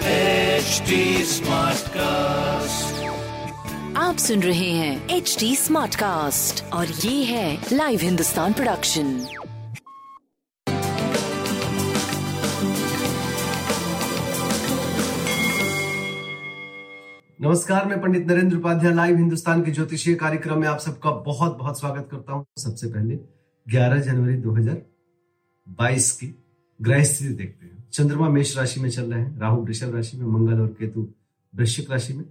HD Smartcast, आप सुन रहे हैं HD Smartcast और ये है लाइव हिंदुस्तान प्रोडक्शन। नमस्कार, मैं पंडित नरेंद्र उपाध्याय लाइव हिंदुस्तान के ज्योतिषीय कार्यक्रम में आप सबका बहुत बहुत स्वागत करता हूँ। सबसे पहले 11 जनवरी 2022 की ग्रह स्थिति देखते हैं। चंद्रमा मेष राशि में चल रहे हैं, राहु वृषभ राशि में, मंगल और केतु वृश्चिक राशि में,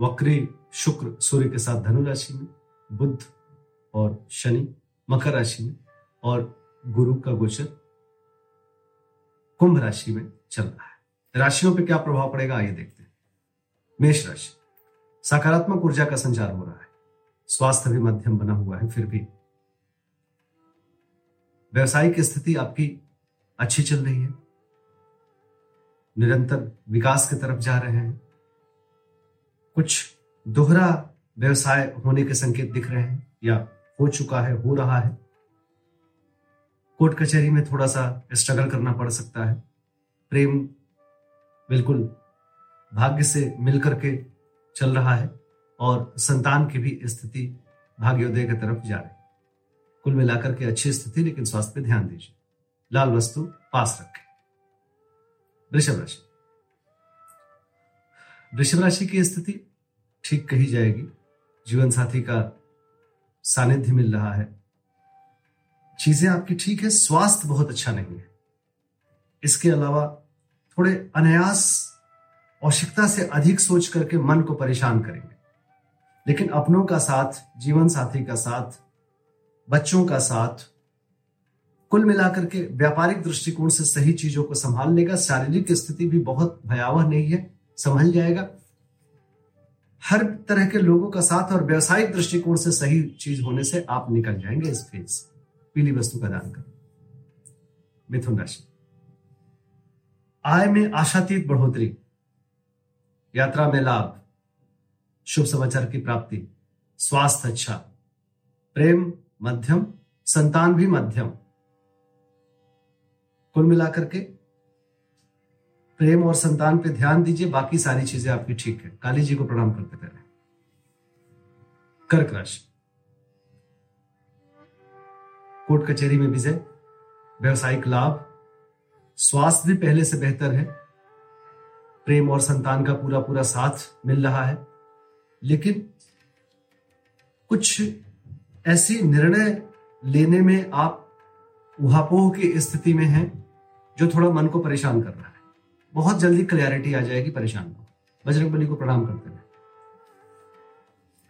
वक्री शुक्र सूर्य के साथ धनु राशि में, बुध और शनि मकर राशि में और गुरु का गोचर कुंभ राशि में चल रहा है। राशियों पे क्या प्रभाव पड़ेगा आइए देखते हैं। मेष राशि, सकारात्मक ऊर्जा का संचार हो रहा है, स्वास्थ्य भी मध्यम बना हुआ है, फिर भी व्यवसायिक स्थिति आपकी अच्छी चल रही है, निरंतर विकास की तरफ जा रहे हैं, कुछ दोहरा व्यवसाय होने के संकेत दिख रहे हैं या हो चुका है, हो रहा है। कोर्ट कचहरी में थोड़ा सा स्ट्रगल करना पड़ सकता है। प्रेम बिल्कुल भाग्य से मिलकर के चल रहा है और संतान की भी स्थिति भाग्योदय की तरफ जा रही है। कुल मिलाकर के अच्छी स्थिति, लेकिन स्वास्थ्य पर ध्यान दीजिए, लाल वस्तु पास रखें। वृषभ राशि, वृषभ राशि की स्थिति ठीक कही जाएगी, जीवन साथी का सानिध्य मिल रहा है, चीजें आपकी ठीक है, स्वास्थ्य बहुत अच्छा नहीं है। इसके अलावा थोड़े अनायास आवश्यकता से अधिक सोच करके मन को परेशान करेंगे, लेकिन अपनों का साथ, जीवन साथी का साथ, बच्चों का साथ, कुल मिलाकर के व्यापारिक दृष्टिकोण से सही चीजों को संभाल लेगा। शारीरिक स्थिति भी बहुत भयावह नहीं है, संभल जाएगा। हर तरह के लोगों का साथ और व्यावसायिक दृष्टिकोण से सही चीज होने से आप निकल जाएंगे इस फेज से। पीली वस्तु का दान करें। मिथुन राशि, आय में आशातीत बढ़ोतरी, यात्रा में लाभ, शुभ समाचार की प्राप्ति, स्वास्थ्य अच्छा, प्रेम मध्यम, संतान भी मध्यम। कुल मिलाकर के प्रेम और संतान पे ध्यान दीजिए, बाकी सारी चीजें आपकी ठीक है। काली जी को प्रणाम करते रहें। कर्क राशि, कोर्ट कचहरी में विजय, व्यवसायिक लाभ, स्वास्थ्य भी पहले से बेहतर है, प्रेम और संतान का पूरा पूरा साथ मिल रहा है, लेकिन कुछ ऐसी निर्णय लेने में आप उहापोह की स्थिति में हैं जो थोड़ा मन को परेशान कर रहा है। बहुत जल्दी क्लैरिटी आ जाएगी, परेशान ना हो। बजरंगबली को प्रणाम करते हैं।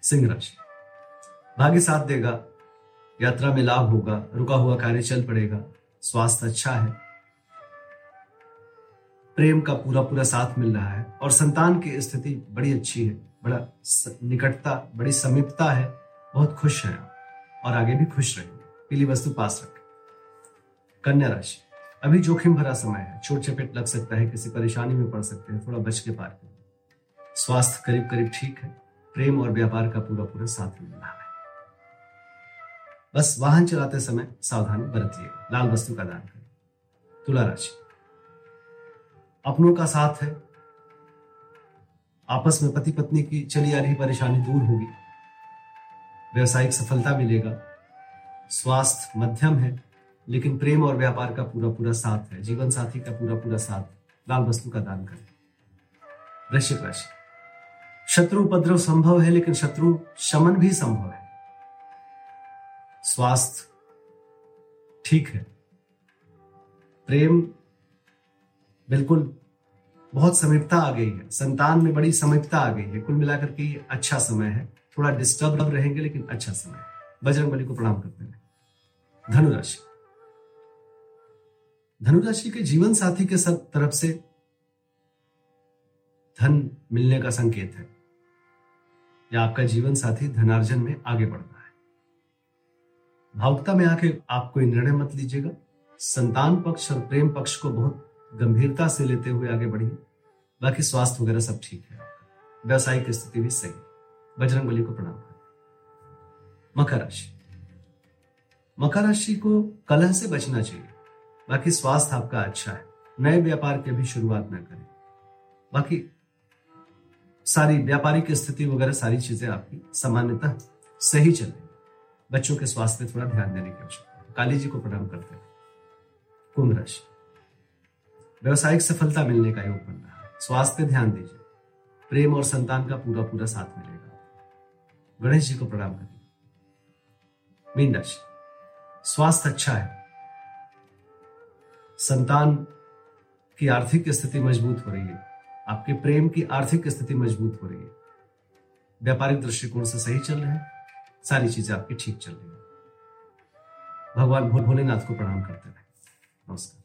सिंह राशि, भाग्य साथ देगा, यात्रा में लाभ होगा, रुका हुआ कार्य चल पड़ेगा, स्वास्थ्य अच्छा है, प्रेम का पूरा पूरा साथ मिल रहा है और संतान की स्थिति बड़ी अच्छी है, बड़ा निकटता, बड़ी समीपता है, बहुत खुश है और आगे भी खुश रहेंगे। पीली वस्तु पास रखें। कन्या राशि, अभी जोखिम भरा समय है, चोट चपेट लग सकता है, किसी परेशानी में पड़ सकते हैं, थोड़ा बच के पार करें। स्वास्थ्य करीब करीब ठीक है, प्रेम और व्यापार का पूरा पूरा साथ मिल रहा है, बस वाहन चलाते समय सावधानी बरतिएगा। लाल वस्तु का दान करें। तुला राशि, अपनों का साथ है, आपस में पति पत्नी की चली आ रही परेशानी दूर होगी, व्यवसायिक सफलता मिलेगा, स्वास्थ्य मध्यम है, लेकिन प्रेम और व्यापार का पूरा पूरा साथ है, जीवन साथी का पूरा पूरा साथ। लाल वस्तु का दान करें। वृश्चिक राशि, शत्रु उपद्रव संभव है, लेकिन शत्रु शमन भी संभव है, स्वास्थ्य ठीक है, प्रेम बिल्कुल बहुत समीपता आ गई है, संतान में बड़ी समीपता आ गई है। कुल मिलाकर के ये अच्छा समय है, थोड़ा डिस्टर्ब रहेंगे लेकिन अच्छा समय है। बजरंगबली को प्रणाम करते हैं। धनुराशि, धनुराशि के जीवन साथी के सब तरफ से धन मिलने का संकेत है या आपका जीवन साथी धनार्जन में आगे बढ़ रहा है। भावुकता में आके आप कोई निर्णय मत लीजिएगा, संतान पक्ष और प्रेम पक्ष को बहुत गंभीरता से लेते हुए आगे बढ़िए। बाकी स्वास्थ्य वगैरह सब ठीक है, व्यवसायिक स्थिति भी सही। बजरंगबली को प्रणाम करें। मकर राशि, मकर राशि को कलह से बचना चाहिए, बाकी स्वास्थ्य आपका अच्छा है, नए व्यापार की भी शुरुआत ना करें। बाकी सारी व्यापारिक स्थिति वगैरह सारी चीजें आपकी सामान्यतः सही चले। बच्चों के स्वास्थ्य पे थोड़ा ध्यान देने की आवश्यकता है। काली जी को प्रणाम करते हैं। कुंभ राशि, व्यवसायिक सफलता मिलने का योग बन रहा है। स्वास्थ्य पे ध्यान दीजिए, प्रेम और संतान का पूरा पूरा साथ मिलेगा। गणेश जी को प्रणाम करिए। मीन राशि, स्वास्थ्य अच्छा है, संतान की आर्थिक स्थिति मजबूत हो रही है, आपके प्रेम की आर्थिक स्थिति मजबूत हो रही है, व्यापारिक दृष्टिकोण से सही चल रहे हैं, सारी चीजें आपकी ठीक चल रही हैं। भगवान भोलेनाथ को प्रणाम करते हैं। नमस्कार।